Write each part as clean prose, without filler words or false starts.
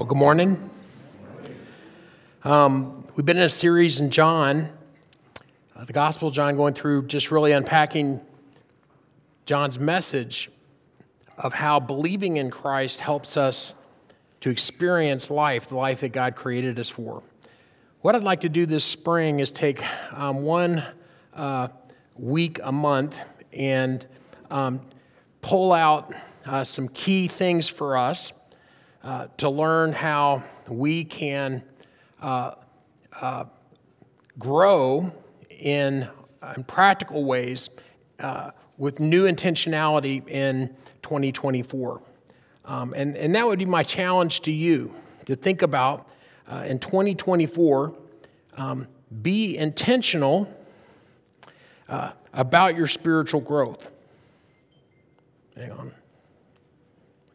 Well, good morning. We've been in a series in John, the Gospel of John, going through just really unpacking John's message of how believing in Christ helps us to experience life, the life that God created us for. What I'd like to do this spring is take one week a month and pull out some key things for us to learn how we can grow in practical ways with new intentionality in 2024. And that would be my challenge to you, to think about in 2024, be intentional about your spiritual growth. Hang on.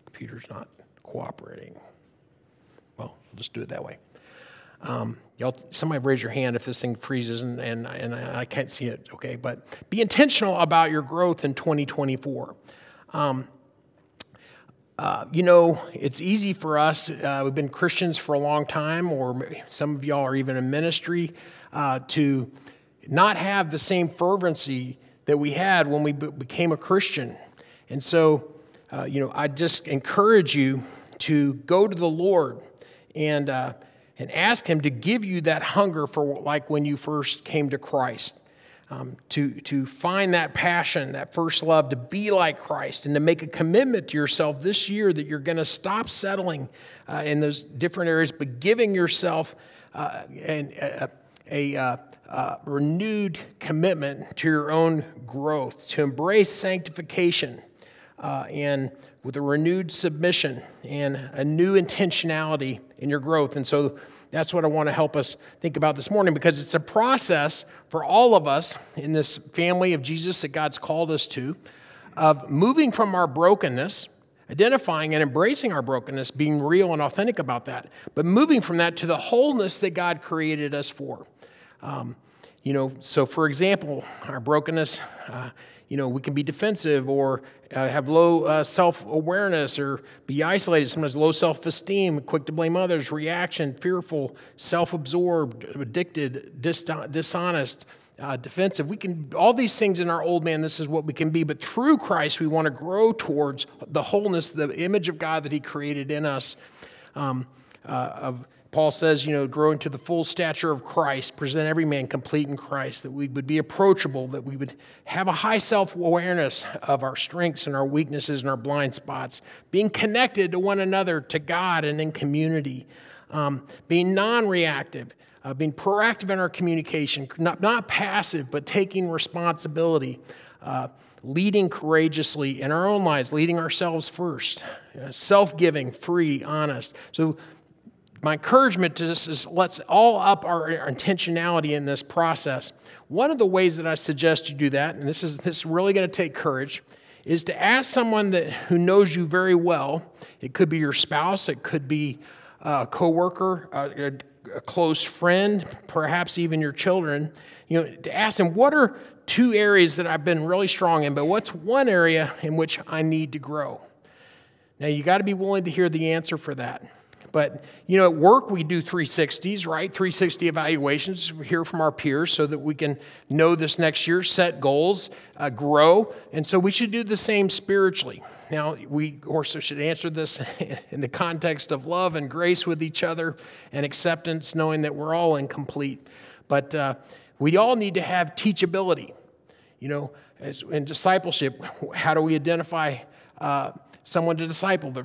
Computer's not cooperating. Well, we'll just do it that way. Y'all, somebody raise your hand if this thing freezes and I can't see it, okay? But be intentional about your growth in 2024. You know, it's easy for us, we've been Christians for a long time, or some of y'all are even in ministry, to not have the same fervency that we had when we became a Christian. And so, I just encourage you to go to the Lord and ask Him to give you that hunger for like when you first came to Christ, to find that passion, that first love, to be like Christ, and to make a commitment to yourself this year that you're going to stop settling in those different areas, but giving yourself a renewed commitment to your own growth, to embrace sanctification. And with a renewed submission and a new intentionality in your growth. And so that's what I want to help us think about this morning, because it's a process for all of us in this family of Jesus that God's called us to, of moving from our brokenness, identifying and embracing our brokenness, being real and authentic about that, but moving from that to the wholeness that God created us for. So for example, our brokenness, we can be defensive or have low self-awareness or be isolated, sometimes low self-esteem, quick to blame others, reaction, fearful, self-absorbed, addicted, dishonest, defensive. We can, all these things in our old man, this is what we can be. But through Christ, we want to grow towards the wholeness, the image of God that He created in us. Paul says, grow into the full stature of Christ, present every man complete in Christ, that we would be approachable, that we would have a high self-awareness of our strengths and our weaknesses and our blind spots, being connected to one another, to God and in community, being non-reactive, being proactive in our communication, not passive, but taking responsibility, leading courageously in our own lives, leading ourselves first, self-giving, free, honest. So my encouragement to this is let's all up our intentionality in this process. One of the ways that I suggest you do that, and this is really going to take courage, is to ask someone who knows you very well. It could be your spouse, it could be a coworker, a close friend, perhaps even your children. To ask them, what are two areas that I've been really strong in, but what's one area in which I need to grow? Now you got to be willing to hear the answer for that. But, at work we do 360s, right? 360 evaluations. We hear from our peers so that we can know this next year, set goals, grow. And so we should do the same spiritually. Now, we also should answer this in the context of love and grace with each other and acceptance, knowing that we're all incomplete. But we all need to have teachability. In discipleship, how do we identify someone to disciple? They're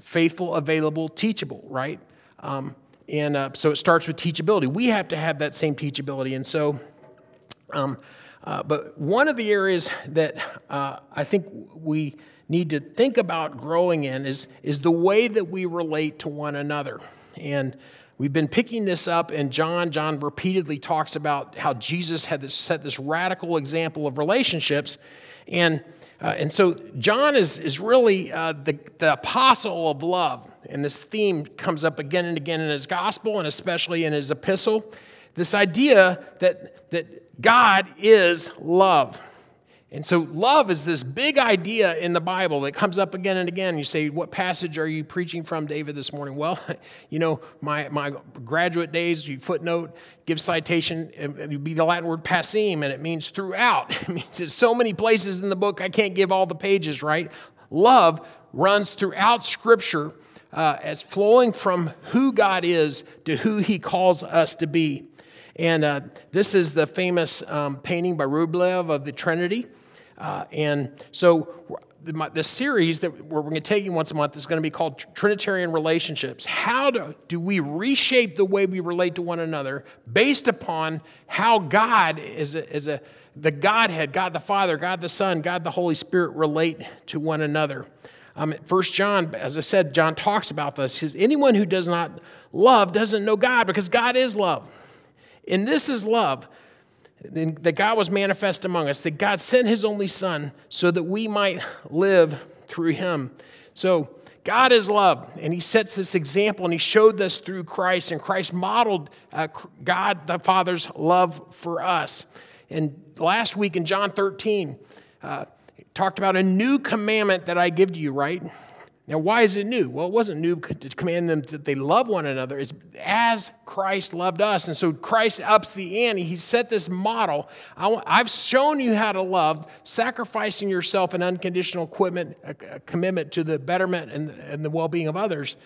faithful, available, teachable, right? So it starts with teachability. We have to have that same teachability. And so, but one of the areas that I think we need to think about growing in is the way that we relate to one another. And we've been picking this up in John. John repeatedly talks about how Jesus had set this radical example of relationships. And so John is really the apostle of love. And this theme comes up again and again in his gospel and especially in his epistle. This idea that God is love. And so love is this big idea in the Bible that comes up again and again. You say, what passage are you preaching from, David, this morning? Well, you know, my graduate days, you footnote, give citation, it would be the Latin word passim, and it means throughout. It means there's so many places in the book, I can't give all the pages, right? Love runs throughout Scripture as flowing from who God is to who he calls us to be. And this is the famous painting by Rublev of the Trinity. And so the series that we're going to take you once a month is going to be called Trinitarian Relationships. How do we reshape the way we relate to one another based upon how God is the Godhead, God the Father, God the Son, God the Holy Spirit relate to one another? First John, as I said, John talks about this. He says, anyone who does not love doesn't know God, because God is love. And this is love, that God was manifest among us, that God sent his only Son so that we might live through him. So God is love, and he sets this example, and he showed this through Christ, and Christ modeled God the Father's love for us. And last week in John 13, talked about a new commandment that I give to you, right? Now, why is it new? Well, it wasn't new to command them that they love one another. It's as Christ loved us. And so Christ ups the ante. He set this model. I've shown you how to love, sacrificing yourself an unconditional commitment to the betterment and the well-being of others.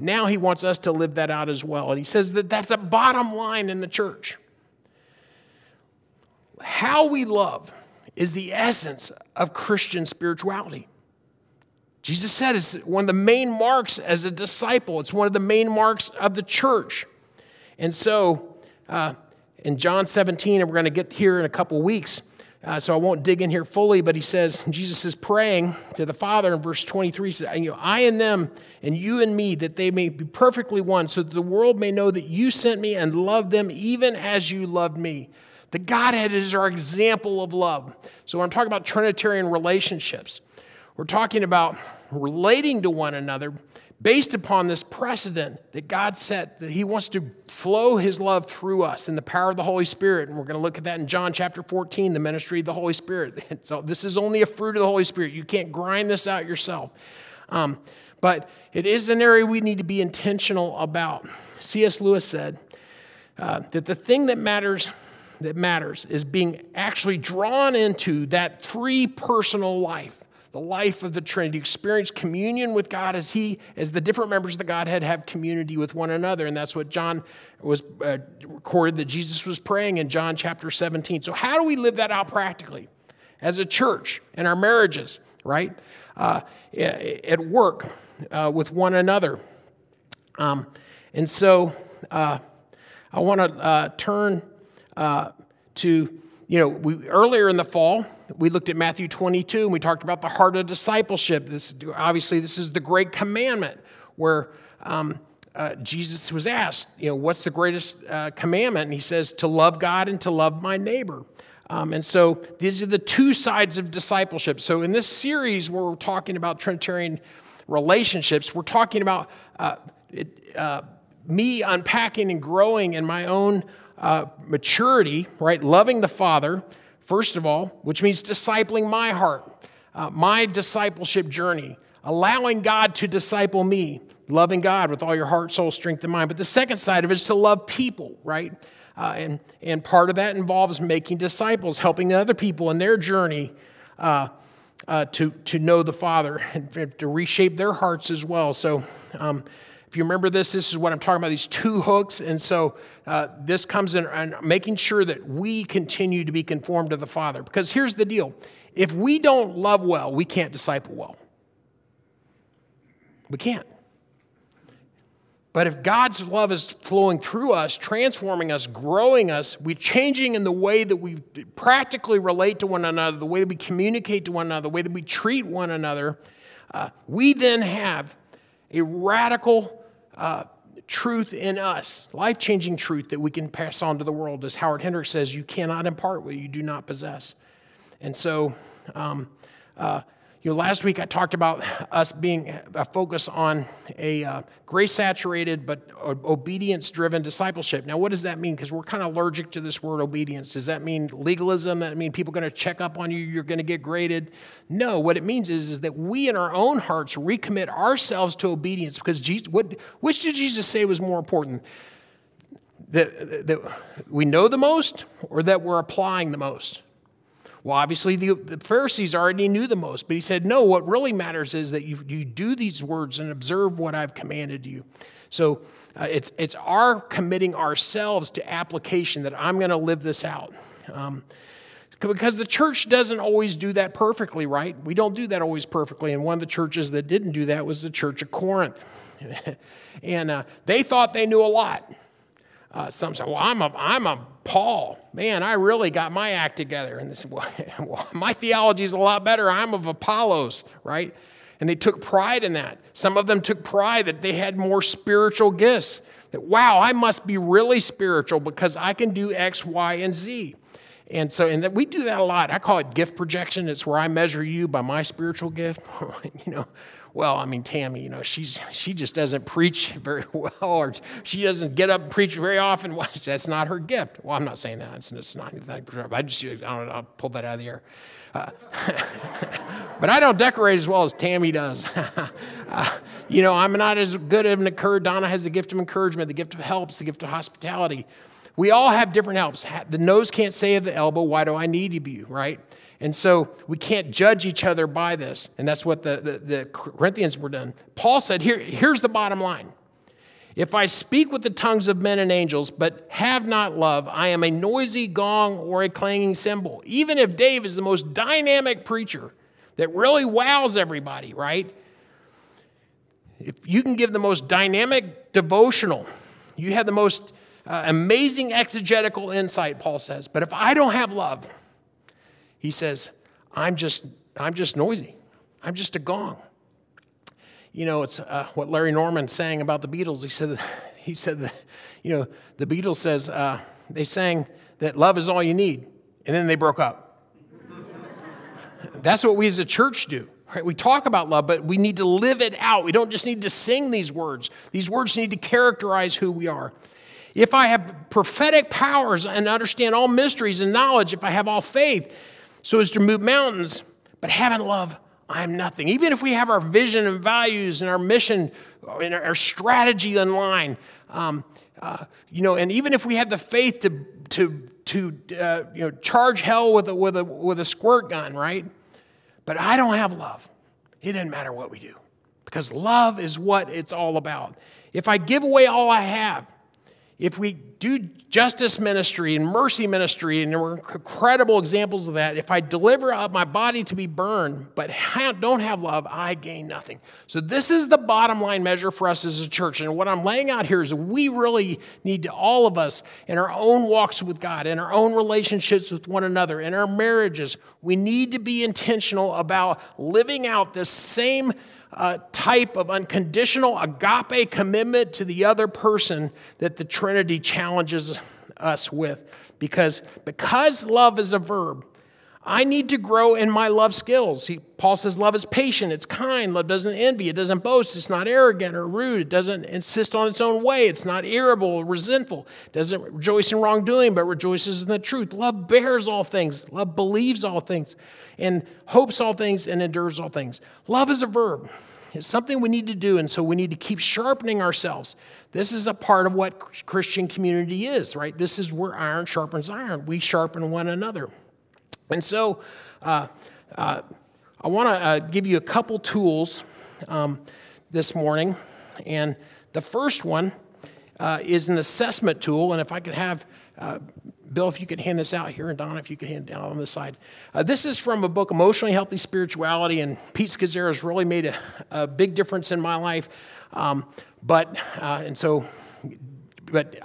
Now he wants us to live that out as well. And he says that that's a bottom line in the church. How we love is the essence of Christian spirituality. Jesus said it's one of the main marks as a disciple. It's one of the main marks of the church. And so in John 17, and we're going to get here in a couple weeks, so I won't dig in here fully, but he says, Jesus is praying to the Father in verse 23, says, I and them and you and me, that they may be perfectly one, so that the world may know that you sent me and loved them even as you loved me. The Godhead is our example of love. So when I'm talking about Trinitarian relationships, we're talking about relating to one another based upon this precedent that God set, that he wants to flow his love through us in the power of the Holy Spirit. And we're going to look at that in John chapter 14, the ministry of the Holy Spirit. So this is only a fruit of the Holy Spirit. You can't grind this out yourself. But it is an area we need to be intentional about. C.S. Lewis said that the thing that matters is being actually drawn into that three-personal life. The life of the Trinity, experience communion with God as the different members of the Godhead have community with one another. And that's what John was recorded that Jesus was praying in John chapter 17. So how do we live that out practically as a church in our marriages, right? At work with one another. And so I want to turn to... earlier in the fall, we looked at Matthew 22, and we talked about the heart of discipleship. This is the great commandment where Jesus was asked, what's the greatest commandment? And he says, to love God and to love my neighbor. And so these are the two sides of discipleship. So in this series where we're talking about Trinitarian relationships, we're talking about me unpacking and growing in my own maturity, right? Loving the Father, first of all, which means discipling my heart, my discipleship journey, allowing God to disciple me, loving God with all your heart, soul, strength, and mind. But the second side of it is to love people, right? And part of that involves making disciples, helping other people in their journey to know the Father and to reshape their hearts as well. So, if you remember this is what I'm talking about, these two hooks. And so this comes in and making sure that we continue to be conformed to the Father. Because here's the deal. If we don't love well, we can't disciple well. We can't. But if God's love is flowing through us, transforming us, growing us, we're changing in the way that we practically relate to one another, the way that we communicate to one another, the way that we treat one another, we then have a radical truth in us, life-changing truth that we can pass on to the world. As Howard Hendricks says, you cannot impart what you do not possess. And so You know, last week I talked about us being a focus on a grace-saturated but obedience-driven discipleship. Now, what does that mean? Because we're kind of allergic to this word obedience. Does that mean legalism? Does that mean people are going to check up on you? You're going to get graded? No, what it means is that we in our own hearts recommit ourselves to obedience because Jesus, which did Jesus say was more important? That we know the most or that we're applying the most? Well, obviously, the Pharisees already knew the most, but he said, no, what really matters is that you do these words and observe what I've commanded you. So it's our committing ourselves to application that I'm going to live this out. Because the church doesn't always do that perfectly, right? We don't do that always perfectly, and one of the churches that didn't do that was the church of Corinth. And they thought they knew a lot. Some say, well, I'm a Paul. Man, I really got my act together. And they said, well, my theology is a lot better. I'm of Apollos, right? And they took pride in that. Some of them took pride that they had more spiritual gifts. That, wow, I must be really spiritual because I can do X, Y, and Z. And so, and that we do that a lot. I call it gift projection. It's where I measure you by my spiritual gift. You know, well, I mean, Tammy, you know, she just doesn't preach very well, or she doesn't get up and preach very often. Well, that's not her gift. Well, I'm not saying that. It's not anything. I'll pull that out of the air. But I don't decorate as well as Tammy does. You know, I'm not as good of an encourager. Donna has the gift of encouragement, the gift of helps, the gift of hospitality. We all have different helps. The nose can't say of the elbow, why do I need you, right? And so we can't judge each other by this. And that's what the Corinthians were done. Paul said, here's the bottom line. If I speak with the tongues of men and angels, but have not love, I am a noisy gong or a clanging cymbal. Even if Dave is the most dynamic preacher that really wows everybody, right? If you can give the most dynamic devotional, you have the most amazing exegetical insight, Paul says. But if I don't have love, he says, I'm just noisy. I'm just a gong. You know, it's what Larry Norman sang about the Beatles. He said that, you know, the Beatles says they sang that love is all you need, and then they broke up. That's what we as a church do. Right? We talk about love, but we need to live it out. We don't just need to sing these words. These words need to characterize who we are. If I have prophetic powers and understand all mysteries and knowledge, if I have all faith, so as to move mountains, but having love, I am nothing. Even if we have our vision and values and our mission and our strategy in line, you know, and even if we have the faith to you know, charge hell with a squirt gun, right? But I don't have love. It doesn't matter what we do, because love is what it's all about. If I give away all I have, if we do justice ministry and mercy ministry, and there were incredible examples of that, if I deliver up my body to be burned, but don't have love, I gain nothing. So this is the bottom line measure for us as a church. And what I'm laying out here is we really need to, all of us, in our own walks with God, in our own relationships with one another, in our marriages, we need to be intentional about living out this same type of unconditional agape commitment to the other person that the Trinity challenges us with. Because love is a verb, I need to grow in my love skills. Paul says love is patient, it's kind, love doesn't envy, it doesn't boast, it's not arrogant or rude, it doesn't insist on its own way, it's not irritable or resentful, it doesn't rejoice in wrongdoing, but rejoices in the truth. Love bears all things, love believes all things, and hopes all things, and endures all things. Love is a verb. It's something we need to do, and so we need to keep sharpening ourselves. This is a part of what Christian community is, right? This is where iron sharpens iron. We sharpen one another. And so I want to give you a couple tools this morning. And the first one is an assessment tool. And if I could have, Bill, if you could hand this out here, and Donna, if you could hand it down on this side. This is from a book, Emotionally Healthy Spirituality, and Pete Scazzero has really made a big difference in my life. But I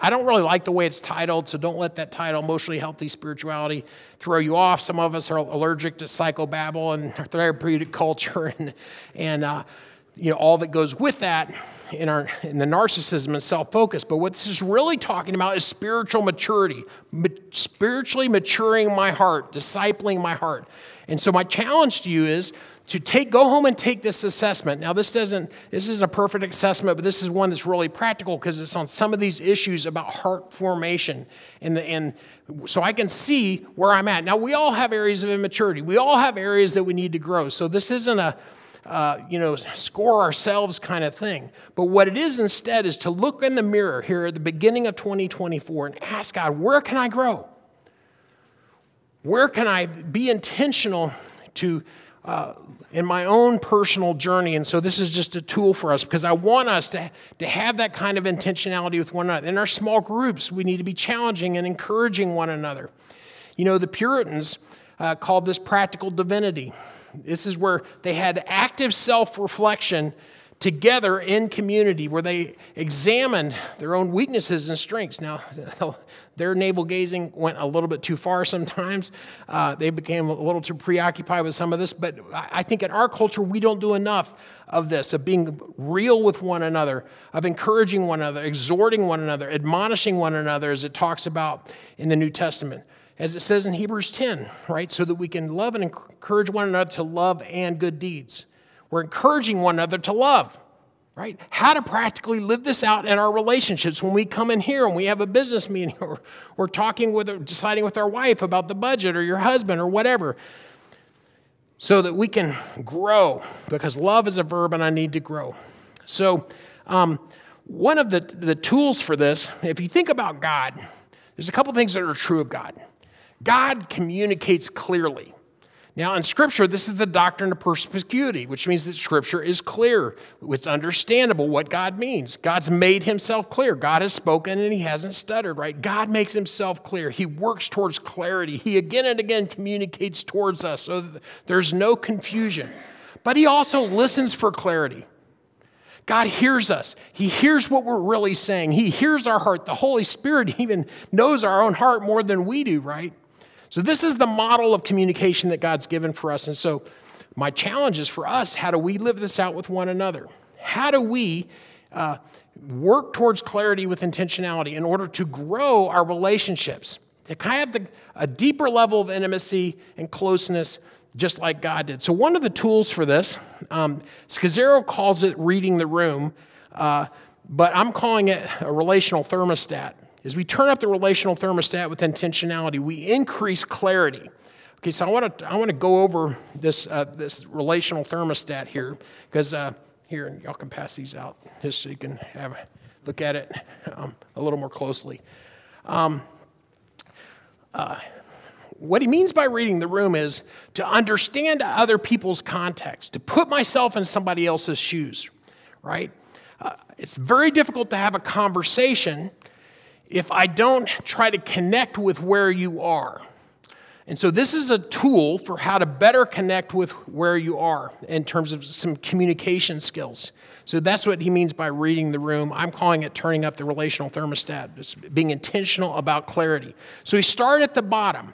don't really like the way it's titled, so don't let that title, Emotionally Healthy Spirituality, throw you off. Some of us are allergic to psychobabble and therapeutic culture, and you know, all that goes with that in the narcissism and self-focus. But what this is really talking about is spiritual maturity, spiritually maturing my heart, discipling my heart. And so my challenge to you is to go home and take this assessment. Now, this isn't a perfect assessment, but this is one that's really practical because it's on some of these issues about heart formation. And so I can see where I'm at. Now, we all have areas of immaturity. We all have areas that we need to grow. So this isn't a score ourselves kind of thing. But what it is instead is to look in the mirror here at the beginning of 2024 and ask God, where can I grow? Where can I be intentional to in my own personal journey? And so this is just a tool for us because I want us to have that kind of intentionality with one another. In our small groups, we need to be challenging and encouraging one another. You know, the Puritans called this practical divinity. This is where they had active self-reflection together in community, where they examined their own weaknesses and strengths. Now, their navel-gazing went a little bit too far sometimes. They became a little too preoccupied with some of this. But I think in our culture, we don't do enough of this, of being real with one another, of encouraging one another, exhorting one another, admonishing one another, as it talks about in the New Testament. As it says in Hebrews 10, right? So that we can love and encourage one another to love and good deeds. We're encouraging one another to love, right? How to practically live this out in our relationships when we come in here and we have a business meeting or we're talking with or deciding with our wife about the budget or your husband or whatever, so that we can grow, because love is a verb and I need to grow. So one of the tools for this, if you think about God, there's a couple things that are true of God. God communicates clearly. Now, in Scripture, this is the doctrine of perspicuity, which means that Scripture is clear. It's understandable what God means. God's made himself clear. God has spoken and he hasn't stuttered, right? God makes himself clear. He works towards clarity. He again and again communicates towards us so that there's no confusion. But he also listens for clarity. God hears us. He hears what we're really saying. He hears our heart. The Holy Spirit even knows our own heart more than we do, right? So this is the model of communication that God's given for us. And so my challenge is for us, how do we live this out with one another? How do we work towards clarity with intentionality in order to grow our relationships, to kind of have a deeper level of intimacy and closeness, just like God did? So one of the tools for this, Scazzero calls it reading the room, but I'm calling it a relational thermostat. As we turn up the relational thermostat with intentionality, we increase clarity. Okay, so I want to go over this relational thermostat here, because here, y'all can pass these out just so you can have a look at it a little more closely. What he means by reading the room is to understand other people's context, to put myself in somebody else's shoes, right? It's very difficult to have a conversation if I don't try to connect with where you are. And so this is a tool for how to better connect with where you are in terms of some communication skills. So that's what he means by reading the room. I'm calling it turning up the relational thermostat, just being intentional about clarity. So we start at the bottom.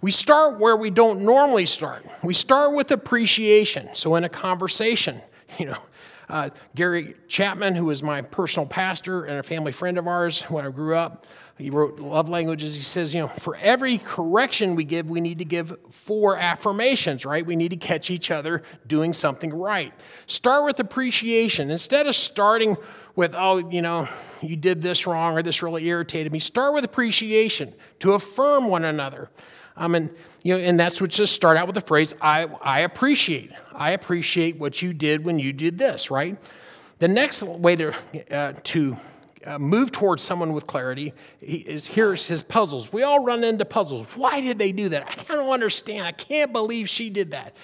We start where we don't normally start. We start with appreciation. So in a conversation, you know, Gary Chapman, who was my personal pastor and a family friend of ours when I grew up, he wrote Love Languages. He says, you know, for every correction we give, we need to give 4 affirmations, right? We need to catch each other doing something right. Start with appreciation. Instead of starting with, oh, you know, you did this wrong or this really irritated me, start with appreciation to affirm one another. And that's what, just start out with the phrase, I appreciate. I appreciate what you did when you did this, right? The next way to move towards someone with clarity is, here's his puzzles. We all run into puzzles. Why did they do that? I don't understand. I can't believe she did that.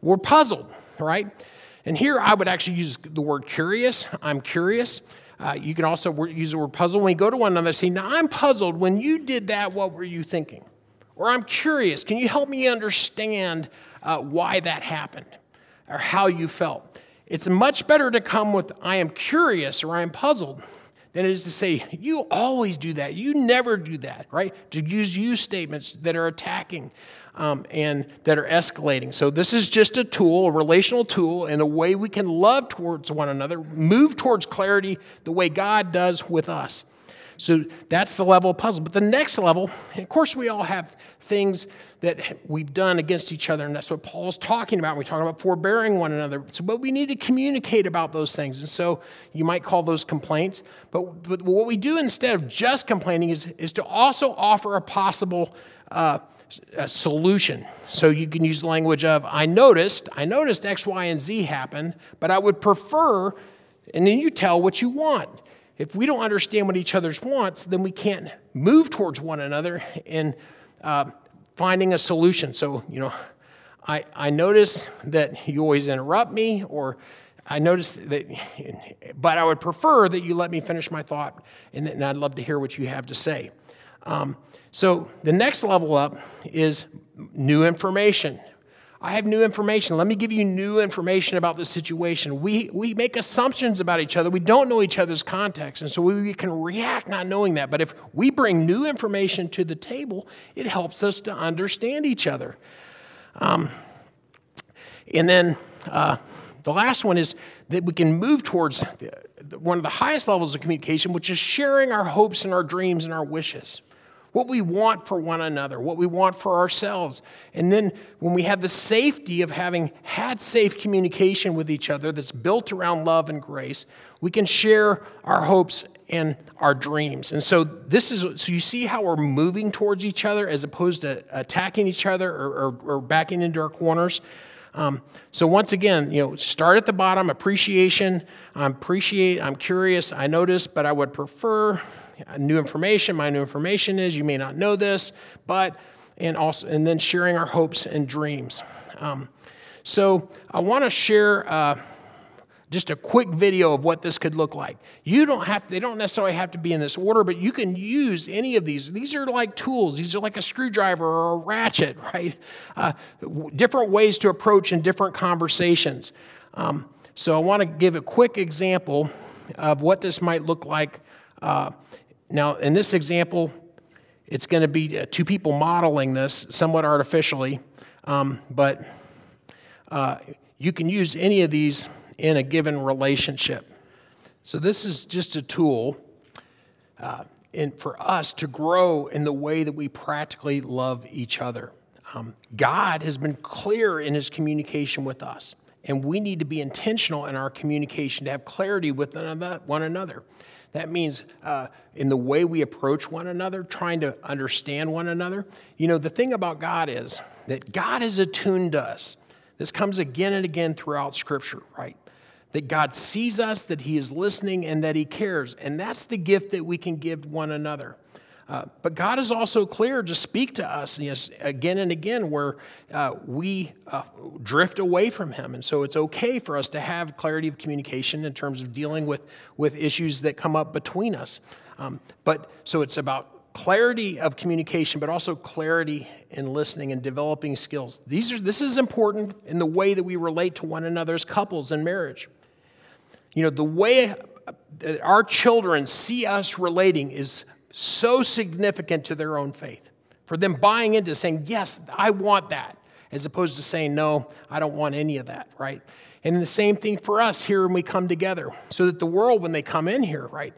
We're puzzled, right? And here I would actually use the word curious. I'm curious. You can also use the word puzzle. When you go to one another and say, now I'm puzzled. When you did that, what were you thinking? Or I'm curious, can you help me understand why that happened or how you felt? It's much better to come with, I am curious or I am puzzled, than it is to say, you always do that. You never do that, right? To use statements that are attacking and that are escalating. So this is just a tool, a relational tool, and a way we can love towards one another, move towards clarity the way God does with us. So that's the level of puzzle. But the next level, and of course we all have things that we've done against each other, and that's what Paul's talking about. We talk about forbearing one another. So, but we need to communicate about those things. And so you might call those complaints. But what we do instead of just complaining is to also offer a possible solution. So you can use the language of, I noticed X, Y, and Z happened, but I would prefer, and then you tell what you want. If we don't understand what each other's wants, then we can't move towards one another in finding a solution. So, you know, I notice that you always interrupt me, or I notice that, but I would prefer that you let me finish my thought, and I'd love to hear what you have to say. So the next level up is new information. I have new information. Let me give you new information about the situation. We make assumptions about each other. We don't know each other's context, and so we can react not knowing that. But if we bring new information to the table, it helps us to understand each other. And then the last one is that we can move towards one of the highest levels of communication, which is sharing our hopes and our dreams and our wishes. What we want for one another, what we want for ourselves. And then when we have the safety of having had safe communication with each other that's built around love and grace, we can share our hopes and our dreams. And so so you see how we're moving towards each other as opposed to attacking each other or backing into our corners. So once again, you know, start at the bottom, appreciation, I'm curious, I notice, but I would prefer. New information, my new information is, you may not know this, and then sharing our hopes and dreams. So I want to share just a quick video of what this could look like. They don't necessarily have to be in this order, but you can use any of these. These are like tools. These are like a screwdriver or a ratchet, right? Different ways to approach in different conversations. So I want to give a quick example of what this might look like. Now, in this example, it's going to be two people modeling this somewhat artificially, but you can use any of these in a given relationship. So this is just a tool for us to grow in the way that we practically love each other. God has been clear in his communication with us, and we need to be intentional in our communication to have clarity with one another. That means in the way we approach one another, trying to understand one another. You know, the thing about God is that God has attuned us. This comes again and again throughout Scripture, right? That God sees us, that he is listening, and that he cares. And that's the gift that we can give one another. But God is also clear to speak to us, yes, again and again where we drift away from him. And so it's okay for us to have clarity of communication in terms of dealing with issues that come up between us. But so it's about clarity of communication, but also clarity in listening and developing skills. This is important in the way that we relate to one another as couples in marriage. You know, the way our children see us relating is so significant to their own faith. For them buying into saying, yes, I want that, as opposed to saying, no, I don't want any of that, right? And the same thing for us here when we come together, so that the world, when they come in here, right,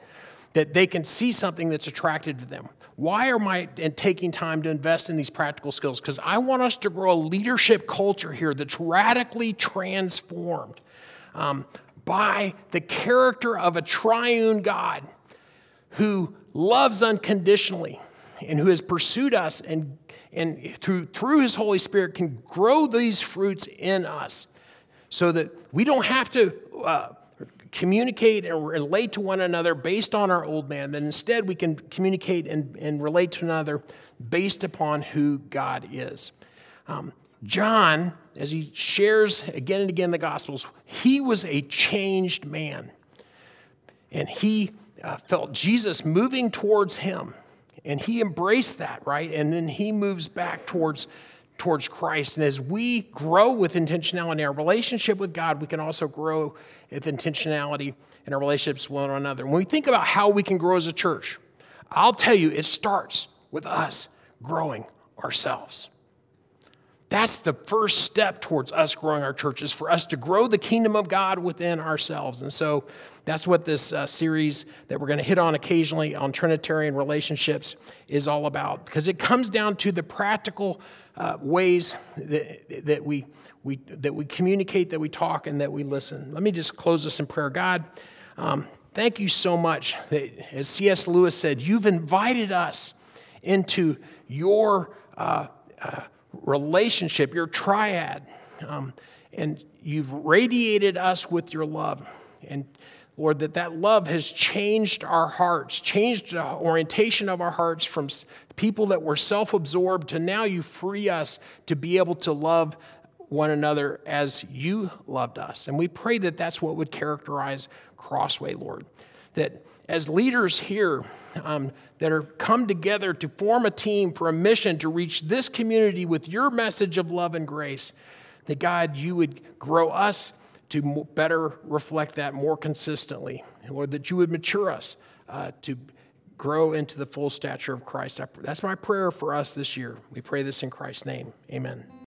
that they can see something that's attractive to them. Why am I taking time to invest in these practical skills? Because I want us to grow a leadership culture here that's radically transformed by the character of a triune God who loves unconditionally, and who has pursued us and through his Holy Spirit can grow these fruits in us so that we don't have to communicate and relate to one another based on our old man, that instead we can communicate and relate to another based upon who God is. John, as he shares again and again the Gospels, he was a changed man, and he felt Jesus moving towards him, and he embraced that, right? And then he moves back towards towards Christ. And as we grow with intentionality in our relationship with God, we can also grow with intentionality in our relationships with one another. When we think about how we can grow as a church, I'll tell you, it starts with us growing ourselves. That's the first step towards us growing our church, is for us to grow the kingdom of God within ourselves. And so that's what this series that we're going to hit on occasionally on Trinitarian relationships is all about, because it comes down to the practical ways that we communicate, that we talk, and that we listen. Let me just close this in prayer. God, thank you so much that, as C.S. Lewis said, you've invited us into your relationship, your triad, and you've radiated us with your love. And Lord, that love has changed our hearts, changed the orientation of our hearts from people that were self-absorbed to now you free us to be able to love one another as you loved us. And we pray that that's what would characterize Crossway, Lord. That as leaders here that are come together to form a team for a mission to reach this community with your message of love and grace, that God, you would grow us to better reflect that more consistently. And Lord, that you would mature us to grow into the full stature of Christ. That's my prayer for us this year. We pray this in Christ's name. Amen.